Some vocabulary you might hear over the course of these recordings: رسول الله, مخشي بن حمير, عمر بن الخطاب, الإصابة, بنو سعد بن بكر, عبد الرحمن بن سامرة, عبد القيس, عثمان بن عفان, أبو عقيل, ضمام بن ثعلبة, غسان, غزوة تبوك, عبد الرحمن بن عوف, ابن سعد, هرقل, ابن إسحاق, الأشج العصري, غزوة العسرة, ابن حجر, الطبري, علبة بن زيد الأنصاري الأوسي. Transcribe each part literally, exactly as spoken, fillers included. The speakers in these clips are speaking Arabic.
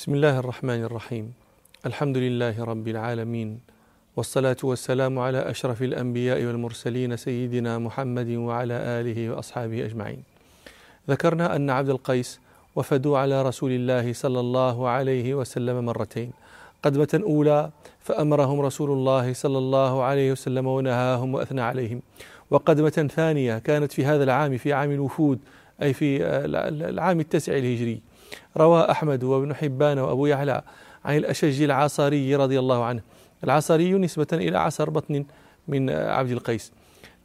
بسم الله الرحمن الرحيم. الحمد لله رب العالمين، والصلاة والسلام على أشرف الأنبياء والمرسلين سيدنا محمد وعلى آله وأصحابه أجمعين. ذكرنا أن عبد القيس وفدوا على رسول الله صلى الله عليه وسلم مرتين، قدمة أولى فأمرهم رسول الله صلى الله عليه وسلم ونهاهم وأثنى عليهم، وقدمة ثانية كانت في هذا العام في عام الوفود أي في العام التاسع الهجري. روى أحمد وابن حبان وأبو يعلى عن الأشج العصري رضي الله عنه، العصري نسبة إلى عصر بطن من عبد القيس،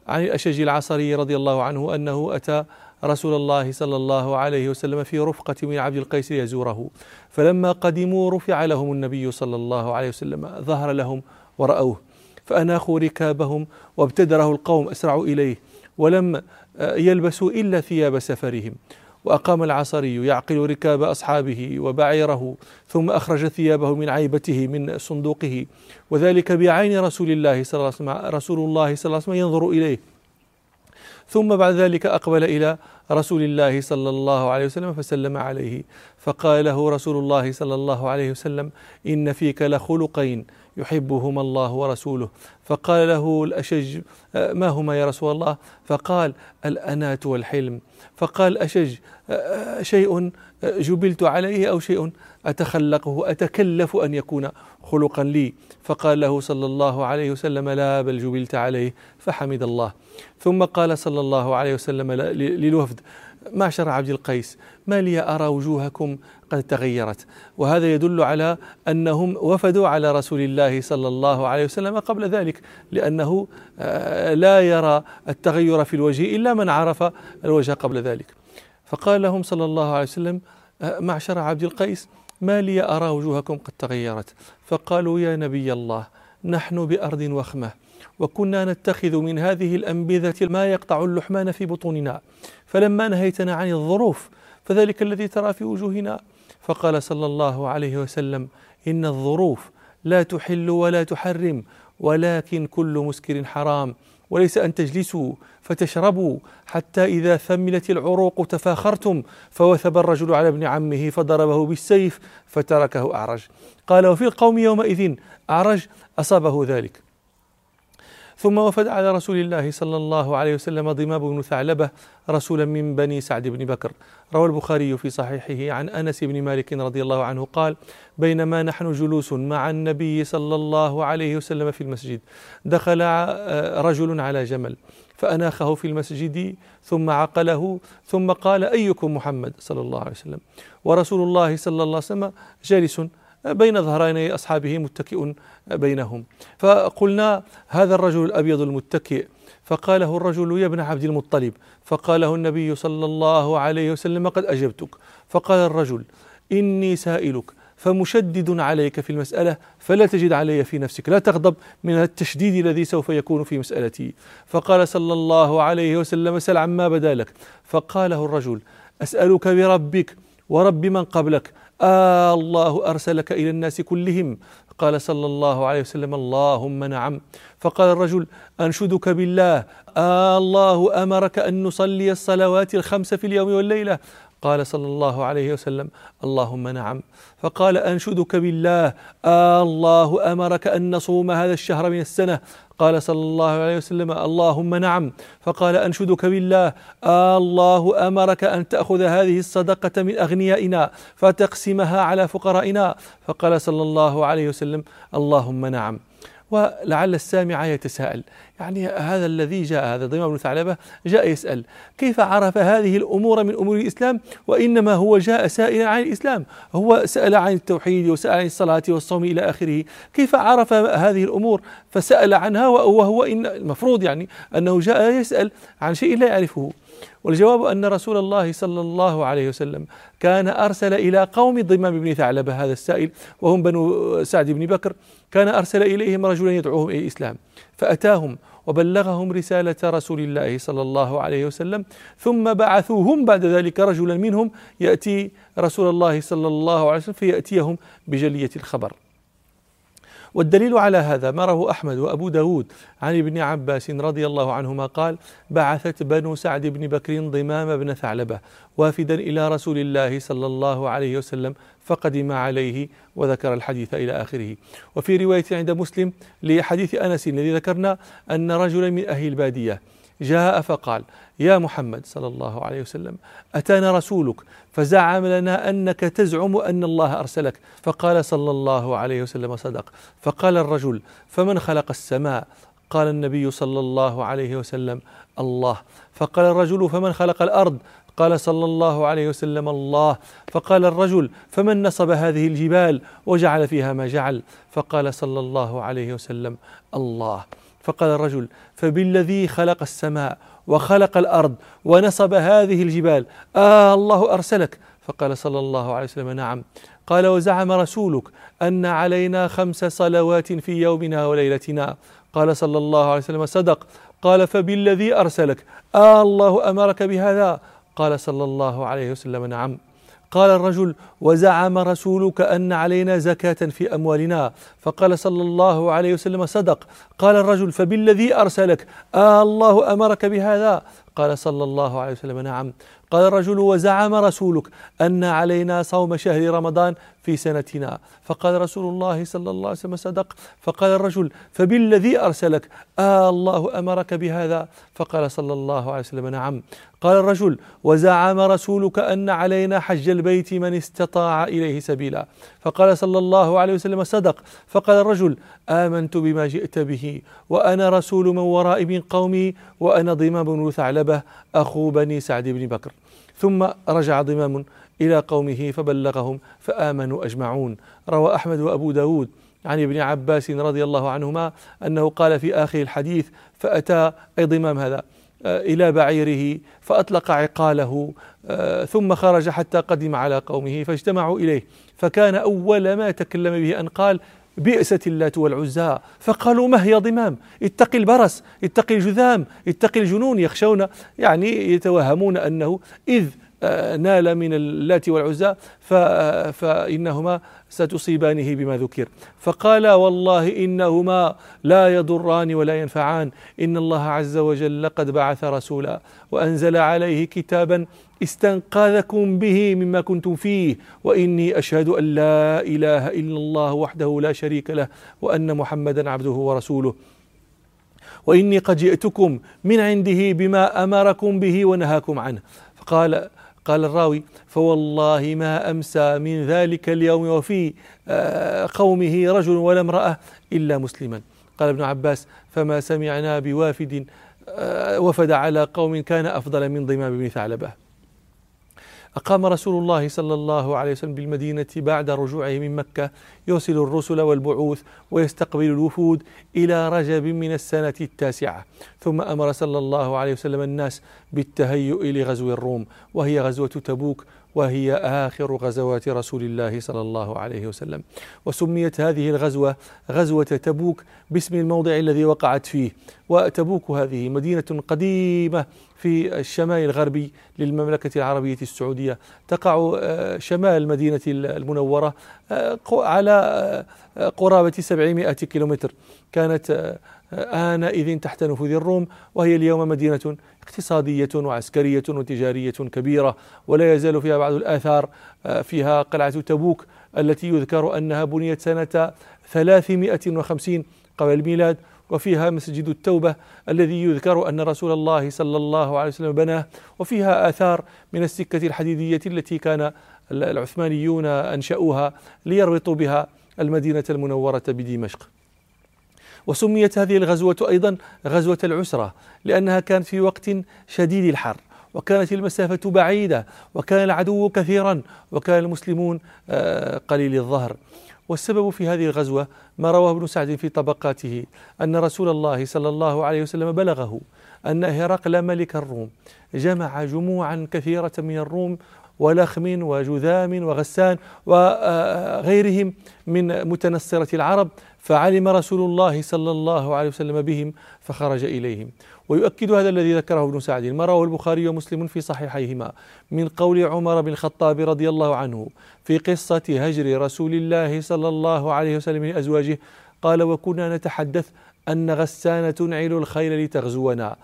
عن الأشج العصري رضي الله عنه أنه أتى رسول الله صلى الله عليه وسلم في رفقة من عبد القيس ليزوره، فلما قدموا رفع لهم النبي صلى الله عليه وسلم، ظهر لهم ورأوه فأناخوا ركابهم وابتدره القوم، أسرعوا إليه ولم يلبسوا إلا ثياب سفرهم، وأقام العصري يعقل ركاب أصحابه وبعيره، ثم أخرج ثيابه من عيبته من صندوقه، وذلك بعين رسول الله صلى الله عليه وسلم، رسول الله صلى الله عليه وسلم ينظر إليه، ثم بعد ذلك أقبل إلى رسول الله صلى الله عليه وسلم فسلم عليه، فقال له رسول الله صلى الله عليه وسلم: إن فيك لخلقين يحبهما الله ورسوله. فقال له الأشج: ما هما يا رسول الله؟ فقال: الأناة والحلم. فقال الأشج: شيء جبلت عليه أو شيء أتخلقه أتكلف أن يكون خلقا لي؟ فقال له صلى الله عليه وسلم: لا، بل جبلت عليه، فحمد الله. ثم قال صلى الله عليه وسلم للوفد: معشر عبد القيس، ما لي أرى وجوهكم قد تغيرت. وهذا يدل على أنهم وفدوا على رسول الله صلى الله عليه وسلم قبل ذلك، لأنه لا يرى التغير في الوجه إلا من عرف الوجه قبل ذلك. فقال لهم صلى الله عليه وسلم: معشر عبد القيس، ما لي أرى وجوهكم قد تغيرت؟ فقالوا: يا نبي الله، نحن بأرض وخمة، وكنا نتخذ من هذه الأنبذة ما يقطع اللحمان في بطوننا، فلما نهيتنا عن الظروف فذلك الذي ترى في وجوهنا. فقال صلى الله عليه وسلم: إن الظروف لا تحل ولا تحرم، ولكن كل مسكر حرام، وليس أن تجلسوا فتشربوا حتى إذا ثملت العروق تفاخرتم. فوثب الرجل على ابن عمه فضربه بالسيف فتركه أعرج. قال: وفي القوم يومئذ أعرج أصابه ذلك. ثم وفد على رسول الله صلى الله عليه وسلم ضمام بن ثعلبة رسولا من بني سعد بن بكر. روى البخاري في صحيحه عن أنس بن مالك رضي الله عنه قال: بينما نحن جلوس مع النبي صلى الله عليه وسلم في المسجد، دخل رجل على جمل فأناخه في المسجد ثم عقله، ثم قال: أيكم محمد؟ صلى الله عليه وسلم. ورسول الله صلى الله عليه وسلم جالس بين ظهرين أصحابه متكئ بينهم، فقلنا: هذا الرجل الأبيض المتكئ. فقاله الرجل: يا ابن عبد المطلب. فقاله النبي صلى الله عليه وسلم: قد أجبتك. فقال الرجل: إني سائلك فمشدد عليك في المسألة، فلا تجد علي في نفسك، لا تغضب من التشديد الذي سوف يكون في مسألتي. فقال صلى الله عليه وسلم: سل عما بدا لك. فقاله الرجل: أسألك بربك ورب من قبلك، آه الله أرسلك إلى الناس كلهم؟ قال صلى الله عليه وسلم: اللهم نعم. فقال الرجل: أنشدك بالله، آه الله أمرك أن نصلي الصلوات الخمس في اليوم والليلة؟ قال صلى الله عليه وسلم: اللهم نعم. فقال: أنشدك بالله، آه الله أمرك أن نصوم هذا الشهر من السنة؟ قال صلى الله عليه وسلم: اللهم نعم. فقال: أنشدك بالله، آه الله أمرك أن تأخذ هذه الصدقة من أغنيائنا فتقسمها على فقرائنا؟ فقال صلى الله عليه وسلم: اللهم نعم. ولعل السامع يتساءل، يعني هذا الذي جاء، هذا ضمام بن ثعلبة، جاء يسأل كيف عرف هذه الأمور من أمور الإسلام، وإنما هو جاء سائلا عن الإسلام، هو سأل عن التوحيد وسأل عن الصلاة والصوم إلى آخره، كيف عرف هذه الأمور فسأل عنها، وهو إن المفروض يعني أنه جاء يسأل عن شيء لا يعرفه؟ والجواب أن رسول الله صلى الله عليه وسلم كان أرسل إلى قوم ضمام بن ثعلبة هذا السائل، وهم بنو سعد بن بكر، كان أرسل إليهم رجلا يدعوهم إلى الإسلام، فأتاهم وبلغهم رسالة رسول الله صلى الله عليه وسلم، ثم بعثوهم بعد ذلك رجلا منهم يأتي رسول الله صلى الله عليه وسلم فيأتيهم بجلية الخبر. والدليل على هذا ما رواه أحمد وأبو داود عن ابن عباس رضي الله عنهما قال: بعثت بنو سعد بن بكر ضمام بن ثعلبة وافدا إلى رسول الله صلى الله عليه وسلم فقدم عليه، وذكر الحديث إلى آخره. وفي رواية عند مسلم لحديث أنس الذي ذكرنا أن رجلا من أهل البادية جاء فقال: يا محمد صلى الله عليه وسلم، أتانا رسولك فزعم لنا أنك تزعم أن الله أرسلك، فقال صلى الله عليه وسلم: صدق. فقال الرجل: فمن خلق السماء؟ قال النبي صلى الله عليه وسلم: الله. فقال الرجل: فمن خلق الأرض؟ قال صلى الله عليه وسلم: الله. فقال الرجل: فمن نصب هذه الجبال وجعل فيها ما جعل؟ فقال صلى الله عليه وسلم: الله. فقال الرجل: فبالذي خلق السماء وخلق الأرض ونصب هذه الجبال آه الله أرسلك؟ فقال صلى الله عليه وسلم: نعم. قال: وزعم رسولك أن علينا خمس صلوات في يومنا وليلتنا؟ قال صلى الله عليه وسلم: صدق. قال: فبالذي أرسلك آه الله أمرك بهذا؟ قال صلى الله عليه وسلم: نعم. قال الرجل: وزعم رسولك أن علينا زكاة في أموالنا؟ فقال صلى الله عليه وسلم: صدق. قال الرجل: فبالذي أرسلك آه الله أمرك بهذا؟ قال صلى الله عليه وسلم: نعم. قال الرجل: وزعم رسولك أن علينا صوم شهر رمضان في سنتنا؟ فقال رسول الله صلى الله عليه وسلم: صدق. فقال الرجل: فبالذي أرسلك آه الله أمرك بهذا؟ فقال صلى الله عليه وسلم: نعم. قال الرجل: وزعم رسولك أن علينا حج البيت من استطاع إليه سبيلا؟ فقال صلى الله عليه وسلم: صدق. فقال الرجل: آمنت بما جئت به، وأنا رسول من ورائي من قومي، وأنا ضمام بن ثعلبة أخو بني سعد بن بكر. ثم رجع ضمام إلى قومه فبلغهم فآمنوا أجمعون. روى أحمد وأبو داود عن ابن عباس رضي الله عنهما أنه قال في آخر الحديث: فأتى أي ضمام هذا إلى بعيره فأطلق عقاله ثم خرج حتى قدم على قومه فاجتمعوا إليه، فكان أول ما تكلم به أن قال: بئست اللات والعزى. فقالوا: ما هي ضمام؟ اتقي البرس، اتقي الجذام، اتقي الجنون. يخشون، يعني يتوهمون أنه إذ نال من اللات والعزى فإنهما ستصيبانه بما ذكر. فقال: والله إنهما لا يضران ولا ينفعان، إن الله عز وجل قد بعث رسولا وأنزل عليه كتابا استنقذكم به مما كنتم فيه، وإني أشهد أن لا إله إلا الله وحده لا شريك له، وأن محمدا عبده ورسوله، وإني قد جئتكم من عنده بما أمركم به ونهاكم عنه. فقال قال الراوي: فوالله ما أمسى من ذلك اليوم وفي قومه رجل ولا امرأة إلا مسلما. قال ابن عباس: فما سمعنا بوافد وفد على قوم كان أفضل من ضمام بن ثعلبة. أقام رسول الله صلى الله عليه وسلم بالمدينة بعد رجوعه من مكة، يرسل الرسل والبعوث ويستقبل الوفود إلى رجب من السنة التاسعة. ثم أمر صلى الله عليه وسلم الناس بالتهيؤ لغزو الروم، وهي غزوة تبوك، وهي آخر غزوات رسول الله صلى الله عليه وسلم. وسميت هذه الغزوة غزوة تبوك باسم الموضع الذي وقعت فيه. وتبوك هذه مدينة قديمة في الشمال الغربي للمملكة العربية السعودية، تقع شمال مدينة المنورة على قرابة سبعمائة كيلومتر. كانت آنئذ تحت نفوذ الروم، وهي اليوم مدينة اقتصادية وعسكرية وتجارية كبيرة، ولا يزال فيها بعض الآثار. فيها قلعة تبوك التي يذكر أنها بنيت سنة ثلاثمائة وخمسين قبل الميلاد، وفيها مسجد التوبة الذي يذكر أن رسول الله صلى الله عليه وسلم بناه، وفيها آثار من السكة الحديدية التي كان العثمانيون أنشأوها ليربطوا بها المدينة المنورة بدمشق. وسميت هذه الغزوة أيضا غزوة العسرة لأنها كانت في وقت شديد الحر، وكانت المسافة بعيدة، وكان العدو كثيرا، وكان المسلمون قليل الظهر. والسبب في هذه الغزوة ما رواه ابن سعد في طبقاته أن رسول الله صلى الله عليه وسلم بلغه أن هرقل ملك الروم جمع جموعا كثيرة من الروم ولخم وجذام وغسان وغيرهم من متنصرة العرب، فعلم رسول الله صلى الله عليه وسلم بهم فخرج إليهم. ويؤكد هذا الذي ذكره ابن سعد ما رواه البخاري ومسلم في صحيحيهما من قول عمر بن الخطاب رضي الله عنه في قصة هجر رسول الله صلى الله عليه وسلم لأزواجه، قال: وكنا نتحدث أن غسان تنعل الخيل لتغزونا.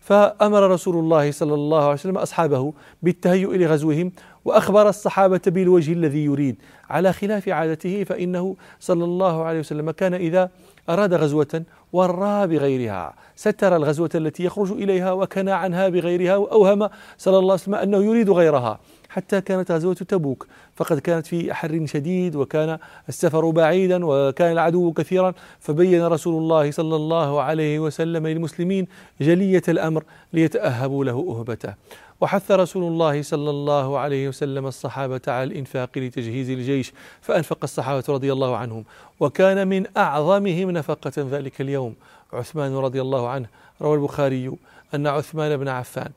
فأمر رسول الله صلى الله عليه وسلم أصحابه بالتهيؤ لغزوهم، وأخبر الصحابة بالوجه الذي يريد، على خلاف عادته، فإنه صلى الله عليه وسلم كان إذا أراد غزوة وراها بغيرها، ستر الغزوة التي يخرج إليها وكنى عنها بغيرها، وأوهم صلى الله عليه وسلم أنه يريد غيرها، حتى كانت غزوة تبوك، فقد كانت في حر شديد، وكان السفر بعيدا، وكان العدو كثيرا، فبين رسول الله صلى الله عليه وسلم للمسلمين جلية الأمر ليتأهبوا له أهبته. وحث رسول الله صلى الله عليه وسلم الصحابة على الإنفاق لتجهيز الجيش، فأنفق الصحابة رضي الله عنهم، وكان من أعظمهم نفقة ذلك اليوم عثمان رضي الله عنه. روى البخاري أن عثمان بن عفان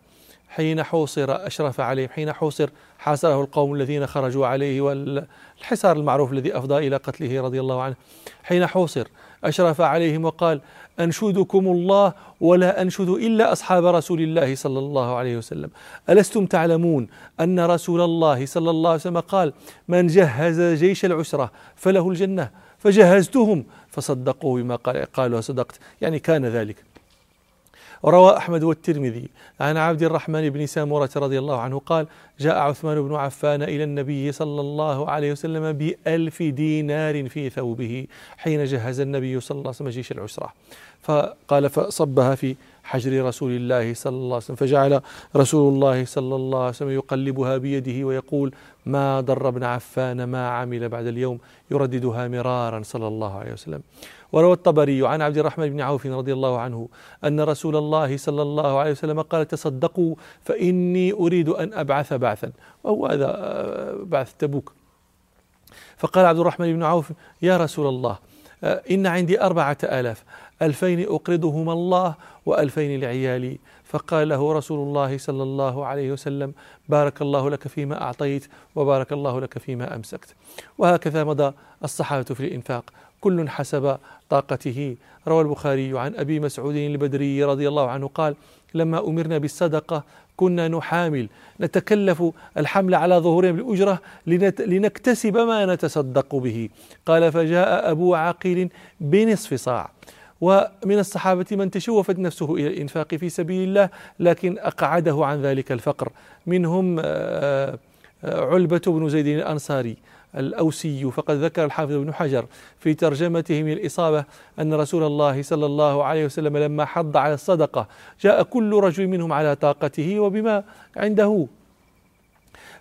حين حوصر أشرف عليه، حين حوصر حاصره القوم الذين خرجوا عليه، والحصار المعروف الذي أفضى إلى قتله رضي الله عنه، حين حوصر أشرف عليهم وقال: أنشدكم الله ولا أنشد إلا أصحاب رسول الله صلى الله عليه وسلم، ألستم تعلمون أن رسول الله صلى الله عليه وسلم قال: من جهز جيش العسرة فله الجنة، فجهزتهم فصدقوا بما قالوا صدقت، يعني كان ذلك. روى أحمد والترمذي عن عبد الرحمن بن سامرة رضي الله عنه قال: جاء عثمان بن عفان إلى النبي صلى الله عليه وسلم بألف دينار في ثوبه حين جهز النبي صلى الله عليه وسلم جيش العسرة، فقال: فصبها في حجر رسول الله صلى الله عليه وسلم، فجعل رسول الله صلى الله عليه وسلم يقلبها بيده ويقول: ما ضر ابن عفان ما عمل بعد اليوم، يرددها مرارا صلى الله عليه وسلم. وروى الطبري عن عبد الرحمن بن عوف رضي الله عنه أن رسول الله صلى الله عليه وسلم قال: تصدقوا فإني أريد أن أبعث بعثا، وهو هذا بعث تبوك. فقال عبد الرحمن بن عوف: يا رسول الله، إن عندي أربعة آلاف، ألفين أقرضهما الله وألفين لعيالي. فقال له رسول الله صلى الله عليه وسلم: بارك الله لك فيما أعطيت، وبارك الله لك فيما أمسكت. وهكذا مضى الصحابة في الإنفاق، كل حسب طاقته. روى البخاري عن أبي مسعود البدري رضي الله عنه قال: لما أمرنا بالصدقة كنا نحامل، نتكلف الحمل على ظهورنا بالأجرة لنكتسب ما نتصدق به. قال: فجاء أبو عقيل بنصف صاع. ومن الصحابة من تشوفت نفسه إلى الإنفاق في سبيل الله، لكن أقعده عن ذلك الفقر، منهم علبة بن زيد الأنصاري الأوسي. فقد ذكر الحافظ ابن حجر في ترجمته من الإصابة أن رسول الله صلى الله عليه وسلم لما حض على الصدقة جاء كل رجل منهم على طاقته وبما عنده،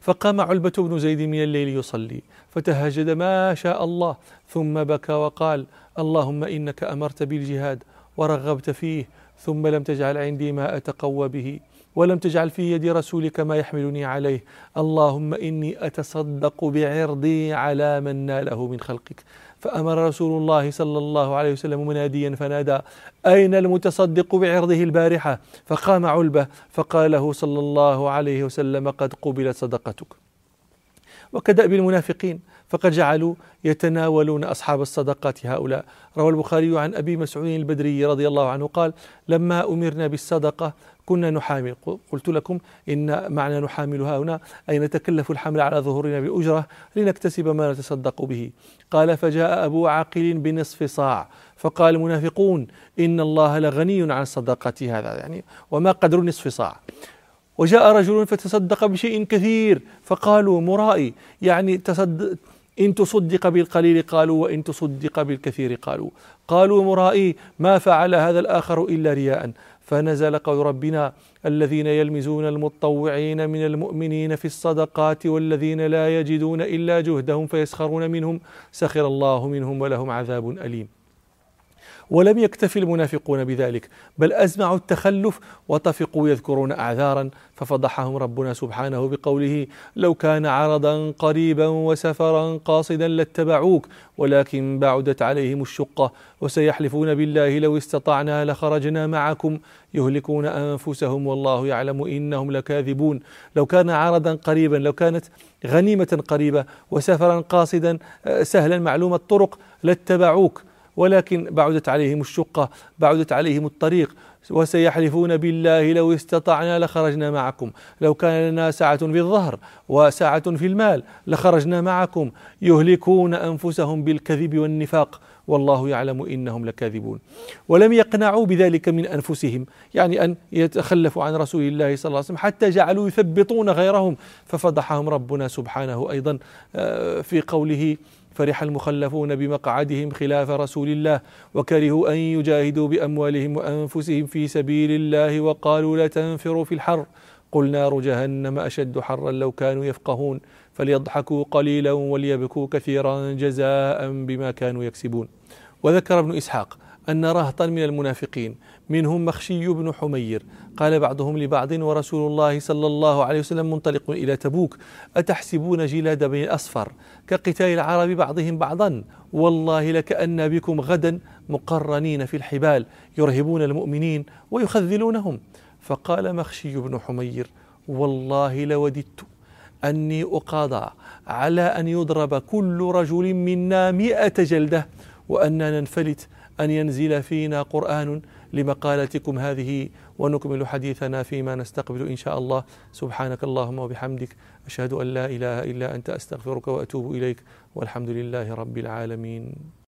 فقام علبة بن زيد من الليل يصلي، فتهجد ما شاء الله، ثم بكى وقال: اللهم إنك أمرت بالجهاد ورغبت فيه، ثم لم تجعل عندي ما أتقوى به، ولم تجعل في يد رسولك ما يحملني عليه، اللهم إني أتصدق بعرضي على من ناله من خلقك. فأمر رسول الله صلى الله عليه وسلم مناديا فنادى: أين المتصدق بعرضه البارحة؟ فقام علبة فقال له صلى الله عليه وسلم: قد قبلت صدقتك. وكدأب المنافقين، فقد جعلوا يتناولون أصحاب الصدقات هؤلاء. روى البخاري عن أبي مسعود البدري رضي الله عنه قال: لما أمرنا بالصدقة كنا نحامل، قلت لكم إن معنى نحاملها هنا أي نتكلف الحمل على ظهورنا بالأجرة لنكتسب ما نتصدق به. قال: فجاء أبو عاقل بنصف صاع، فقال المنافقون: إن الله لغني عن صدقتي، هذا يعني وما قدر نصف صاع. وجاء رجل فتصدق بشيء كثير، فقالوا: مرائي، يعني تصدق، إن تصدق بالقليل قالوا، وإن تصدق بالكثير قالوا. قالوا: مرائي، ما فعل هذا الآخر إلا رياء. فنزل قول ربنا: الذين يلمزون المتطوعين من المؤمنين في الصدقات والذين لا يجدون إلا جهدهم فيسخرون منهم، سخر الله منهم ولهم عذاب أليم. ولم يكتف المنافقون بذلك، بل أزمعوا التخلف وطفقوا يذكرون أعذارا، ففضحهم ربنا سبحانه بقوله: لو كان عرضا قريبا وسفرا قاصدا لاتبعوك، ولكن بعدت عليهم الشقة، وسيحلفون بالله لو استطعنا لخرجنا معكم، يهلكون أنفسهم والله يعلم إنهم لكاذبون. لو كان عرضا قريبا، لو كانت غنيمة قريبة، وسفرا قاصدا سهلا معلوم الطرق لاتبعوك، ولكن بعدت عليهم الشقة، بعدت عليهم الطريق. وسيحلفون بالله لو استطعنا لخرجنا معكم، لو كان لنا ساعة في الظهر وساعة في المال لخرجنا معكم، يهلكون أنفسهم بالكذب والنفاق، والله يعلم إنهم لكاذبون. ولم يقنعوا بذلك من أنفسهم، يعني أن يتخلفوا عن رسول الله صلى الله عليه وسلم، حتى جعلوا يثبطون غيرهم، ففضحهم ربنا سبحانه أيضا في قوله: فرح المخلفون بمقعدهم خلاف رسول الله وكرهوا أن يجاهدوا بأموالهم وأنفسهم في سبيل الله وقالوا لا تنفروا في الحر قل نار جهنم أشد حرا لو كانوا يفقهون فليضحكوا قليلا وليبكوا كثيرا جزاء بما كانوا يكسبون. وذكر ابن إسحاق أن رهطا من المنافقين منهم مخشي بن حمير قال بعضهم لبعض: ورسول الله صلى الله عليه وسلم منطلق إلى تبوك، أتحسبون جلاد بني الأصفر كقتال العرب بعضهم بعضا؟ والله لكأن بكم غدا مقرنين في الحبال يرهبون المؤمنين ويخذلونهم. فقال مخشي بن حمير: والله لوددت أني أقاضى على أن يضرب كل رجل منا مئة جلدة وأننا ننفلت، أن ينزل فينا قرآن لمقالتكم هذه. ونكمل حديثنا فيما نستقبل إن شاء الله. سبحانك اللهم وبحمدك، أشهد أن لا إله إلا أنت، أستغفرك وأتوب إليك، والحمد لله رب العالمين.